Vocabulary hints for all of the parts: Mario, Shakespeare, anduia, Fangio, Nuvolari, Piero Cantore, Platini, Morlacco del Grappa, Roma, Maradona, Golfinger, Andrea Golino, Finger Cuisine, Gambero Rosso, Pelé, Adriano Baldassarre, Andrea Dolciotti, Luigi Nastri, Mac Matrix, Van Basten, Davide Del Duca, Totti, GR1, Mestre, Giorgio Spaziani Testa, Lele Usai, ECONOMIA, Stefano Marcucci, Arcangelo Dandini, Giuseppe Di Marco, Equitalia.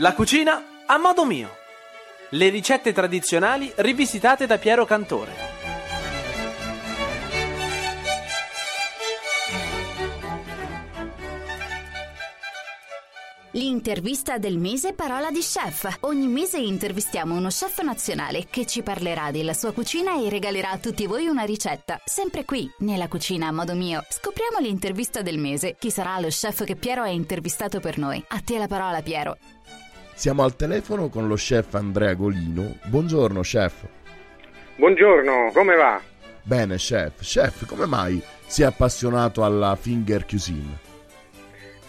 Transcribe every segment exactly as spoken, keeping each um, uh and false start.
La cucina a modo mio. Le ricette tradizionali rivisitate da Piero Cantore. L'intervista del mese Parola di Chef. Ogni mese intervistiamo uno chef nazionale che ci parlerà della sua cucina e regalerà a tutti voi una ricetta. Sempre qui, nella cucina a modo mio. Scopriamo l'intervista del mese. Chi sarà lo chef che Piero ha intervistato per noi? A te la parola, Piero. Siamo al telefono con lo chef Andrea Golino. Buongiorno chef. Buongiorno, come va? Bene chef. Chef, come mai si è appassionato alla finger cuisine?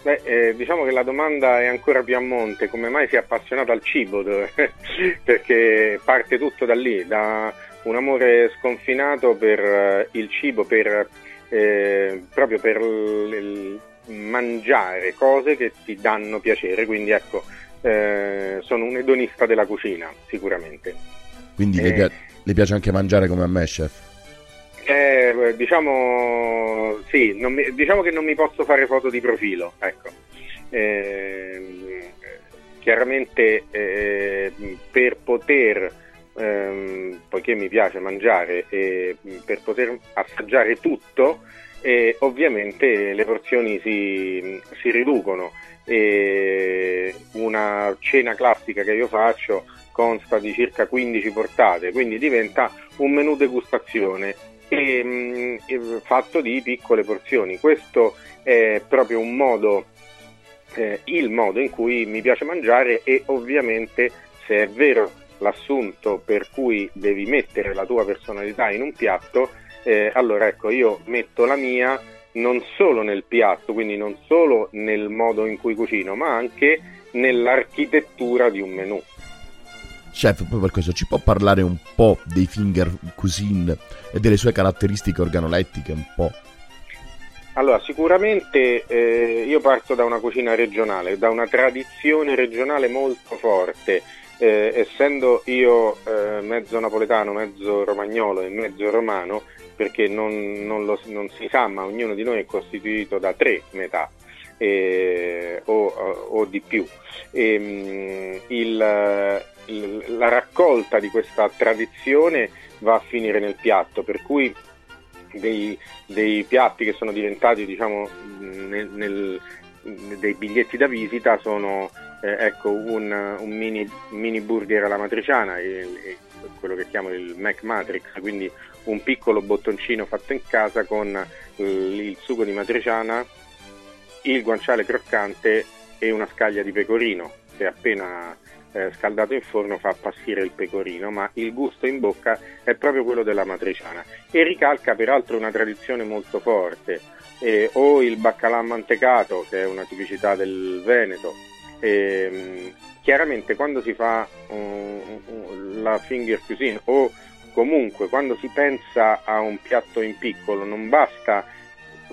Beh, eh, diciamo che la domanda è ancora più a monte, come mai si è appassionato al cibo? Perché parte tutto da lì, da un amore sconfinato per il cibo, per eh, proprio per il mangiare cose che ti danno piacere, quindi ecco, Eh, sono un edonista della cucina sicuramente. Quindi eh, le, pi- le piace anche mangiare come a me chef? Eh, diciamo sì, non mi, diciamo che non mi posso fare foto di profilo, ecco. Eh, chiaramente eh, per poter eh, poiché mi piace mangiare e eh, per poter assaggiare tutto eh, ovviamente le porzioni si, si riducono. E una cena classica che io faccio consta di circa quindici portate, quindi diventa un menù degustazione e, e fatto di piccole porzioni. Questo è proprio un modo, eh, il modo in cui mi piace mangiare, e ovviamente se è vero l'assunto per cui devi mettere la tua personalità in un piatto, eh, allora ecco, io metto la mia non solo nel piatto, quindi non solo nel modo in cui cucino, ma anche nell'architettura di un menù. Chef, poi per questo ci può parlare un po' dei finger cuisine e delle sue caratteristiche organolettiche un po'? Allora, sicuramente eh, io parto da una cucina regionale, da una tradizione regionale molto forte. Eh, essendo io eh, mezzo napoletano, mezzo romagnolo e mezzo romano, perché non, non, lo, non si sa, ma ognuno di noi è costituito da tre metà eh, o, o di più. E, il, il, la raccolta di questa tradizione va a finire nel piatto, per cui dei, dei piatti che sono diventati, diciamo, nel, nel, dei biglietti da visita sono... Eh, ecco un, un mini, mini burger alla matriciana, il, il, quello che chiamo il Mac Matrix, quindi un piccolo bottoncino fatto in casa con eh, il sugo di matriciana, il guanciale croccante e una scaglia di pecorino, che appena eh, scaldato in forno fa appassire il pecorino, ma il gusto in bocca è proprio quello della matriciana, e ricalca peraltro una tradizione molto forte, eh, o il baccalà mantecato, che è una tipicità del Veneto. E, chiaramente quando si fa um, la finger cuisine, o comunque quando si pensa a un piatto in piccolo, non basta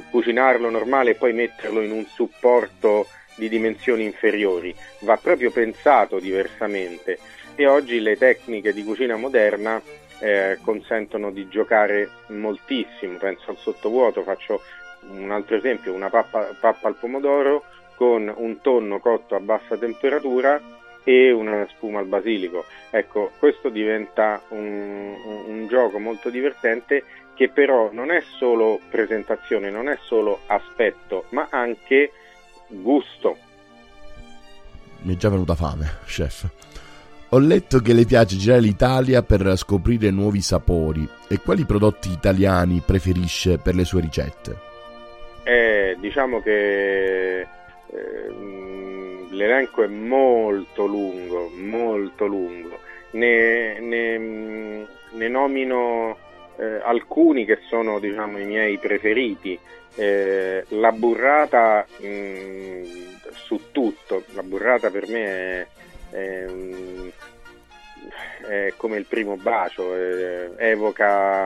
cucinarlo normale e poi metterlo in un supporto di dimensioni inferiori, va proprio pensato diversamente, e oggi le tecniche di cucina moderna eh, consentono di giocare moltissimo. Penso al sottovuoto, faccio un altro esempio, una pappa, pappa al pomodoro con un tonno cotto a bassa temperatura e una spuma al basilico. Ecco, questo diventa un, un gioco molto divertente, che però non è solo presentazione, non è solo aspetto, ma anche gusto. Mi è già venuta fame, chef. Ho letto che le piace girare l'Italia per scoprire nuovi sapori. E quali prodotti italiani preferisce per le sue ricette? Eh, diciamo che... l'elenco è molto lungo, molto lungo. Ne, ne, ne nomino eh, alcuni che sono, diciamo, i miei preferiti. Eh, la burrata mh, su tutto. La burrata per me è, è, è come il primo bacio, eh, evoca.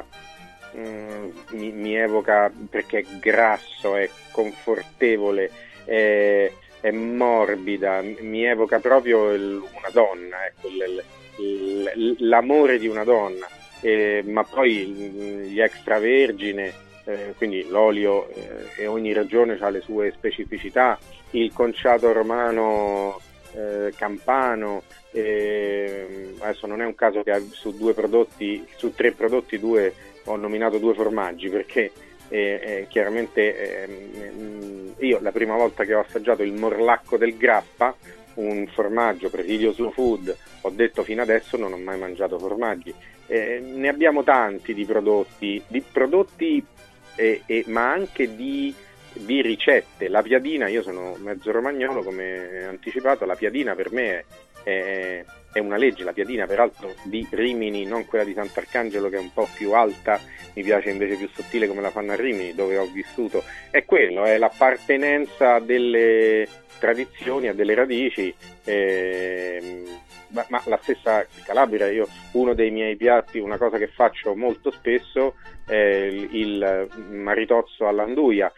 Mh, mi, mi evoca perché è grasso, è confortevole. È, è morbida, mi evoca proprio il, una donna, ecco, il, il, l'amore di una donna, eh, ma poi gli extravergine, eh, quindi l'olio, eh, e ogni regione ha le sue specificità. Il conciato romano eh, Campano, eh, adesso non è un caso che su due prodotti, su tre prodotti due ho nominato due formaggi, perché eh, eh, chiaramente eh, io la prima volta che ho assaggiato il Morlacco del Grappa, un formaggio presidio su food, ho detto fino adesso non ho mai mangiato formaggi. Eh, ne abbiamo tanti di prodotti, di prodotti eh, eh, ma anche di, di ricette. La piadina, io sono mezzo romagnolo come anticipato, la piadina per me è, è, è una legge, la piadina peraltro di Rimini, non quella di Sant'Arcangelo che è un po' più alta, mi piace invece più sottile come la fanno a Rimini dove ho vissuto, è quello, è l'appartenenza delle tradizioni, a delle radici, eh, ma, ma la stessa Calabria. Io uno dei miei piatti, una cosa che faccio molto spesso è il, il maritozzo all'anduia,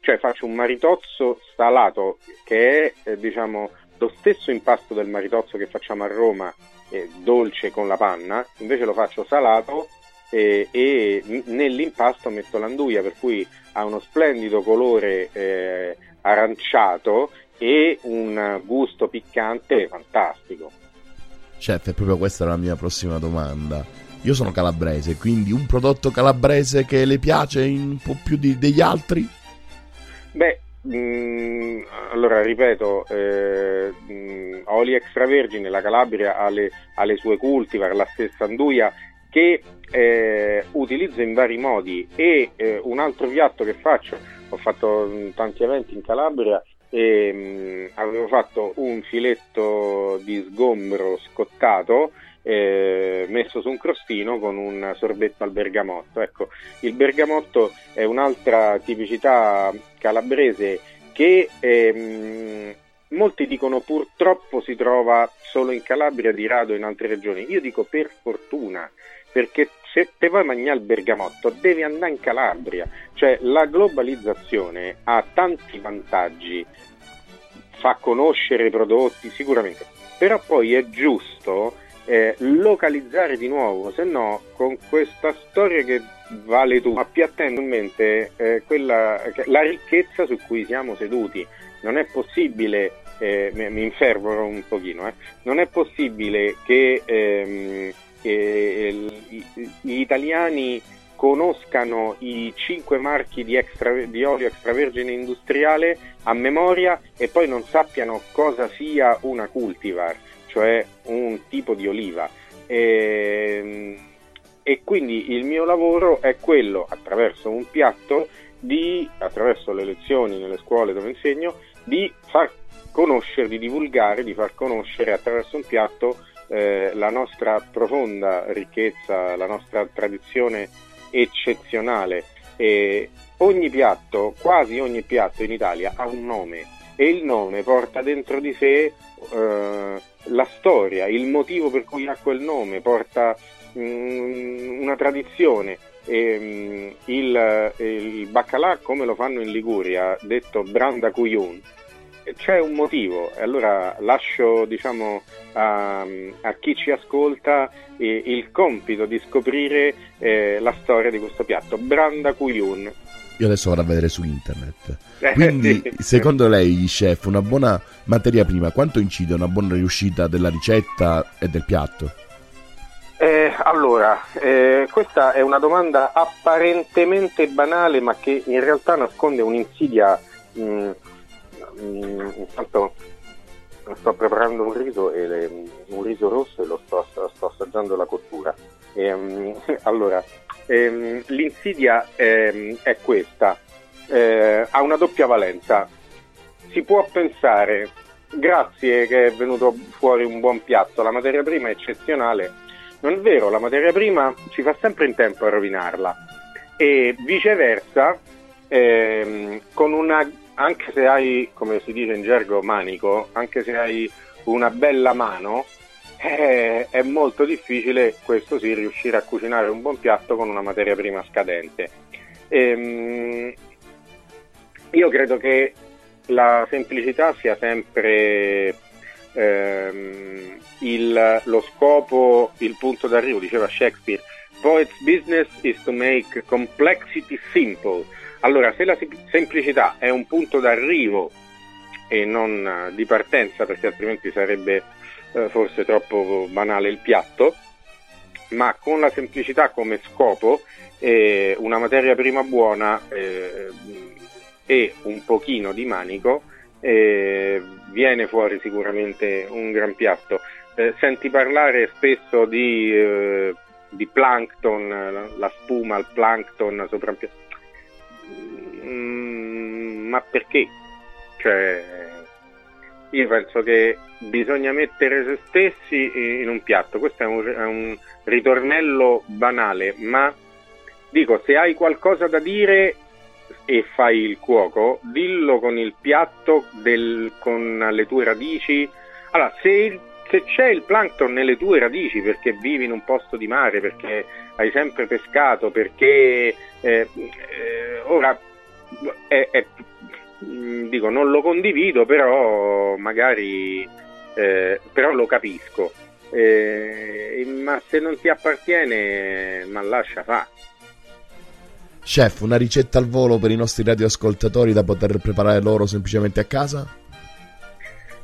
cioè faccio un maritozzo salato che è eh, diciamo lo stesso impasto del maritozzo che facciamo a Roma, eh, dolce con la panna, invece lo faccio salato e, e nell'impasto metto l'anduia, per cui ha uno splendido colore eh, aranciato e un gusto piccante fantastico. Chef, è proprio questa la mia prossima domanda. Io sono calabrese, quindi un prodotto calabrese che le piace un po' più di, degli altri? Beh, mh, allora ripeto, eh, mh, oli extravergine, la Calabria ha le, ha le sue cultivar, la stessa anduia, che eh, utilizzo in vari modi. E eh, un altro piatto che faccio, ho fatto mh, tanti eventi in Calabria, e mh, avevo fatto un filetto di sgombro scottato eh, messo su un crostino con un sorbetto al bergamotto. Ecco, il bergamotto è un'altra tipicità calabrese che eh, mh, molti dicono purtroppo si trova solo in Calabria, di rado in altre regioni. Io dico per fortuna, perché se te vuoi mangiare il bergamotto devi andare in Calabria, cioè la globalizzazione ha tanti vantaggi, fa conoscere i prodotti sicuramente, però poi è giusto eh, localizzare di nuovo, se no con questa storia che vale tu, appiattendo in mente eh, quella, la ricchezza su cui siamo seduti. Non è possibile, eh, mi infervoro un pochino, eh, non è possibile che... Ehm, gli italiani conoscano i cinque marchi di, extra, di olio extravergine industriale a memoria e poi non sappiano cosa sia una cultivar, cioè un tipo di oliva, e, e quindi il mio lavoro è quello, attraverso un piatto, di, attraverso le lezioni nelle scuole dove insegno, di far conoscere, di divulgare, di far conoscere attraverso un piatto Eh, la nostra profonda ricchezza, la nostra tradizione eccezionale. E ogni piatto, quasi ogni piatto in Italia ha un nome, e il nome porta dentro di sé eh, la storia, il motivo per cui ha quel nome, porta mh, una tradizione. E, mh, il, il baccalà, come lo fanno in Liguria, detto Branda Cuyun, c'è un motivo. E allora lascio, diciamo, a, a chi ci ascolta eh, il compito di scoprire eh, la storia di questo piatto, Branda Cuyun. Io adesso vado a vedere su internet. Quindi sì. Secondo lei, chef, una buona materia prima quanto incide una buona riuscita della ricetta e del piatto? Eh, allora, eh, questa è una domanda apparentemente banale, ma che in realtà nasconde un'insidia. mh, Intanto sto preparando un riso, e le, un riso rosso, e lo sto, sto assaggiando la cottura. E, um, allora, um, l'insidia um, è questa, uh, ha una doppia valenza. Si può pensare, grazie che è venuto fuori un buon piatto, la materia prima è eccezionale. Non è vero, la materia prima ci fa sempre in tempo a rovinarla, e viceversa, um, con una... anche se hai, come si dice in gergo, manico, anche se hai una bella mano, eh, è molto difficile, questo sì, riuscire a cucinare un buon piatto con una materia prima scadente. Ehm, io credo che la semplicità sia sempre ehm, il, lo scopo, il punto d'arrivo. Diceva Shakespeare, "Poet's business is to make complexity simple". Allora, se la semplicità è un punto d'arrivo e non di partenza, perché altrimenti sarebbe eh, forse troppo banale il piatto, ma con la semplicità come scopo, eh, una materia prima buona eh, e un pochino di manico, eh, viene fuori sicuramente un gran piatto. Eh, senti parlare spesso di, eh, di plankton, la spuma, il plankton sopra il piatto. Mm, ma perché? Cioè, io penso che bisogna mettere se stessi in un piatto. Questo è un, è un ritornello banale, ma dico, se hai qualcosa da dire e fai il cuoco, dillo con il piatto, del, con le tue radici. Allora, se, se c'è il plankton nelle tue radici, perché vivi in un posto di mare, perché hai sempre pescato, perché eh, eh, ora è, è, dico, non lo condivido, però magari eh, però lo capisco, eh, ma se non ti appartiene, ma lascia fa. Chef, una ricetta al volo per i nostri radioascoltatori da poter preparare loro semplicemente a casa?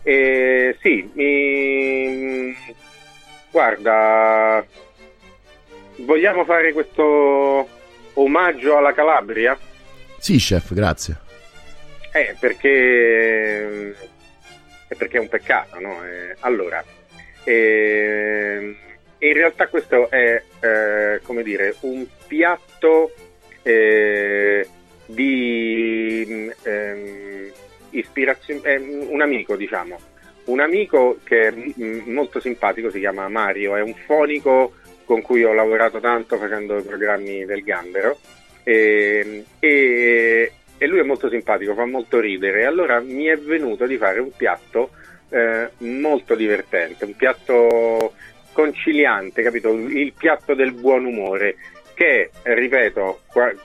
Eh, sì, mi... guarda, vogliamo fare questo omaggio alla Calabria? Sì, chef, grazie. Eh, perché è perché è un peccato, no? Eh, allora, eh, in realtà questo è, eh, come dire, un piatto... Eh, di eh, ispirazione, eh, un amico diciamo un amico che è m- molto simpatico, si chiama Mario, è un fonico con cui ho lavorato tanto facendo i programmi del Gambero, eh, e, e lui è molto simpatico, fa molto ridere, allora mi è venuto di fare un piatto eh, molto divertente, un piatto conciliante, capito? Il piatto del buon umore, che, ripeto,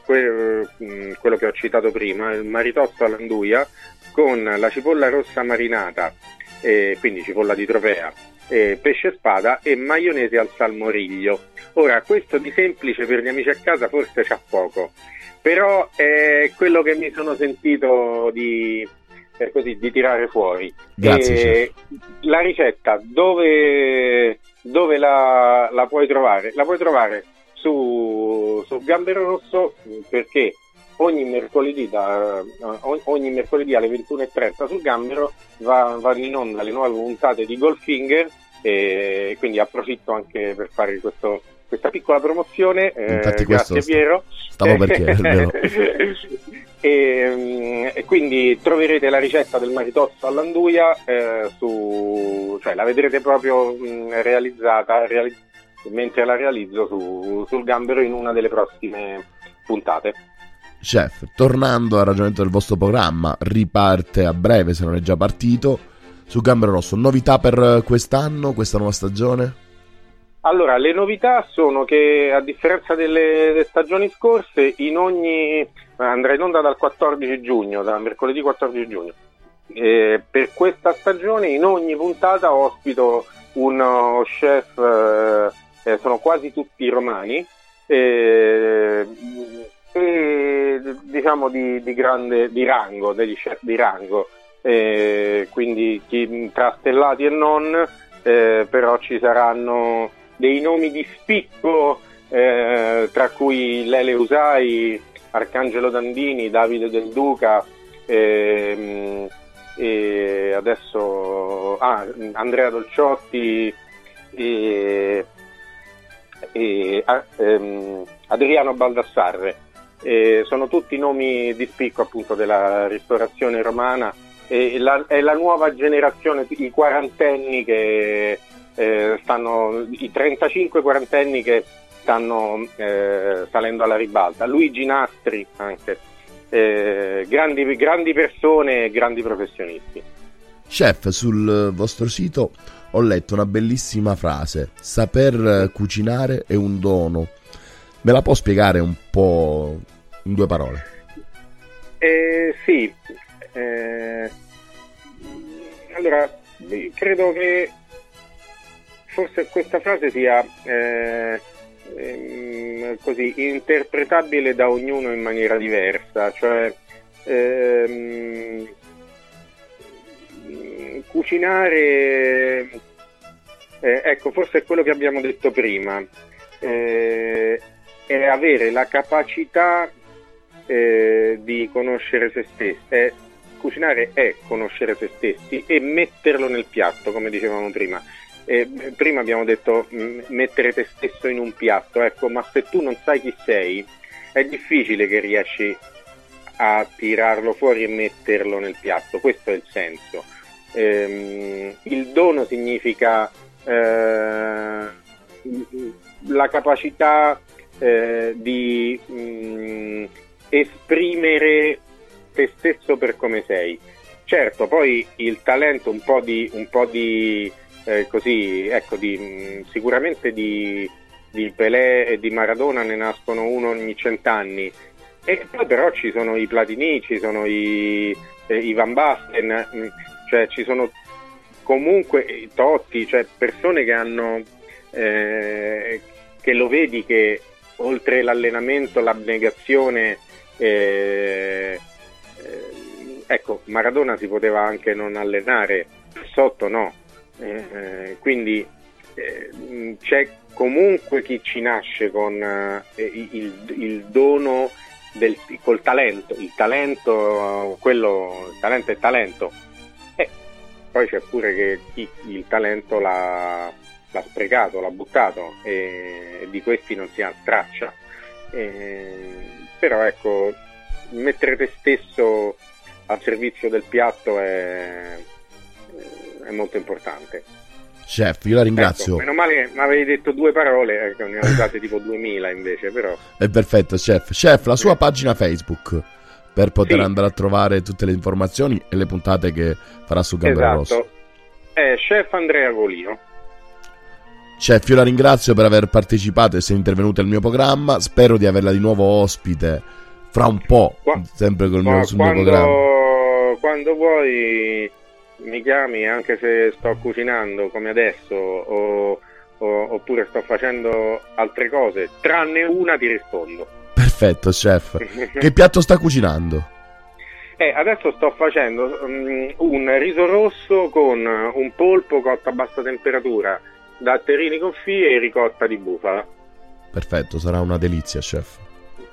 quello che ho citato prima, il maritozzo all'anduia con la cipolla rossa marinata, eh, quindi cipolla di trofea, eh, pesce spada e maionese al salmoriglio. Ora, questo di semplice per gli amici a casa forse c'ha poco, però è quello che mi sono sentito di, eh, così, di tirare fuori. Grazie, eh, la ricetta dove, dove la, la puoi trovare? La puoi trovare Su, su Gambero Rosso, perché ogni mercoledì, da, ogni mercoledì alle ventuno e trenta su Gambero vanno va in onda le nuove puntate di Golfinger, e quindi approfitto anche per fare questo, questa piccola promozione. Infatti eh, grazie st- Piero. Stavo perché e, e quindi troverete la ricetta del maritozzo all'anduia, eh, su, cioè la vedrete proprio mh, realizzata. Realizz- mentre la realizzo su, sul Gambero in una delle prossime puntate. Chef, tornando al ragionamento del vostro programma, riparte a breve, se non è già partito, su Gambero Rosso, novità per quest'anno, questa nuova stagione? Allora, le novità sono che, a differenza delle stagioni scorse, in ogni andrà in onda dal quattordici giugno, da mercoledì quattordici giugno, e per questa stagione in ogni puntata ospito uno chef, eh, Eh, sono quasi tutti romani, eh, eh, diciamo di, di grande di rango, degli chef di rango, eh, quindi chi, tra stellati e non, eh, però ci saranno dei nomi di spicco, eh, tra cui Lele Usai, Arcangelo Dandini, Davide Del Duca, eh, eh, adesso ah, Andrea Dolciotti, eh, E, ehm, Adriano Baldassarre, eh, sono tutti nomi di spicco appunto della ristorazione romana, e la, è la nuova generazione, i quarantenni che eh, stanno, i trentacinque quarantenni che stanno eh, salendo alla ribalta. Luigi Nastri anche, eh, grandi, grandi persone, grandi professionisti. Chef, sul vostro sito ho letto una bellissima frase: saper cucinare è un dono. Me la può spiegare un po' in due parole? Eh, sì, eh, allora credo che forse questa frase sia eh, ehm, così interpretabile da ognuno in maniera diversa, cioè ehm, cucinare, eh, ecco, forse è quello che abbiamo detto prima, eh, è avere la capacità eh, di conoscere se stessi, eh, cucinare è conoscere se stessi e metterlo nel piatto, come dicevamo prima. Eh, prima abbiamo detto mh, mettere te stesso in un piatto, ecco, ma se tu non sai chi sei è difficile che riesci a tirarlo fuori e metterlo nel piatto, questo è il senso. Ehm, il dono significa eh, la capacità eh, di mh, esprimere te stesso per come sei. Certo, poi il talento un po' di, un po' di eh, così, ecco, di, mh, sicuramente di, di Pelé e di Maradona ne nascono uno ogni cent'anni. E poi però ci sono i Platini, ci sono i, eh, i Van Basten, cioè ci sono comunque i Totti, cioè persone che hanno eh, che lo vedi che oltre l'allenamento, l'abnegazione, eh, eh, ecco, Maradona si poteva anche non allenare, Sotto no, eh, eh, quindi eh, c'è comunque chi ci nasce con eh, il, il dono del, col talento, il talento, quello, il talento è talento, eh, poi c'è pure che chi il talento l'ha, l'ha sprecato, l'ha buttato, e di questi non si ha traccia, e, però ecco, mettere te stesso al servizio del piatto è, è molto importante. Chef, io la ringrazio. Ecco, meno male mi avevi detto due parole, ecco, ne avevate tipo duemila invece, però. È perfetto, chef. Chef, la sua pagina Facebook per poter sì. andare a trovare tutte le informazioni e le puntate che farà su Gambero Rosso. Esatto. È chef Andrea Golino. Chef, io la ringrazio per aver partecipato e essere intervenuto al mio programma. Spero di averla di nuovo ospite fra un po', Qua... sempre col no, mio, sul quando... mio programma. Quando vuoi mi chiami, anche se sto cucinando come adesso o, o, oppure sto facendo altre cose, tranne una ti rispondo. Perfetto, chef. Che piatto sta cucinando? Eh, adesso sto facendo um, un riso rosso con un polpo cotto a bassa temperatura, datterini confit e ricotta di bufala. Perfetto, sarà una delizia, chef.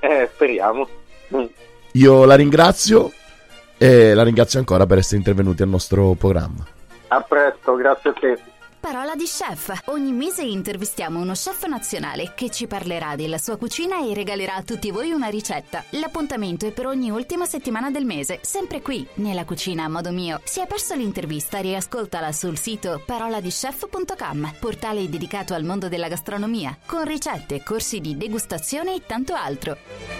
Eh, speriamo. Io la ringrazio. E la ringrazio ancora per essere intervenuti al nostro programma. A presto, grazie a te. Parola di chef. Ogni mese intervistiamo uno chef nazionale che ci parlerà della sua cucina e regalerà a tutti voi una ricetta. L'appuntamento è per ogni ultima settimana del mese, sempre qui, nella cucina a modo mio. Se hai perso l'intervista, riascoltala sul sito parola di chef punto com, portale dedicato al mondo della gastronomia, con ricette, corsi di degustazione e tanto altro.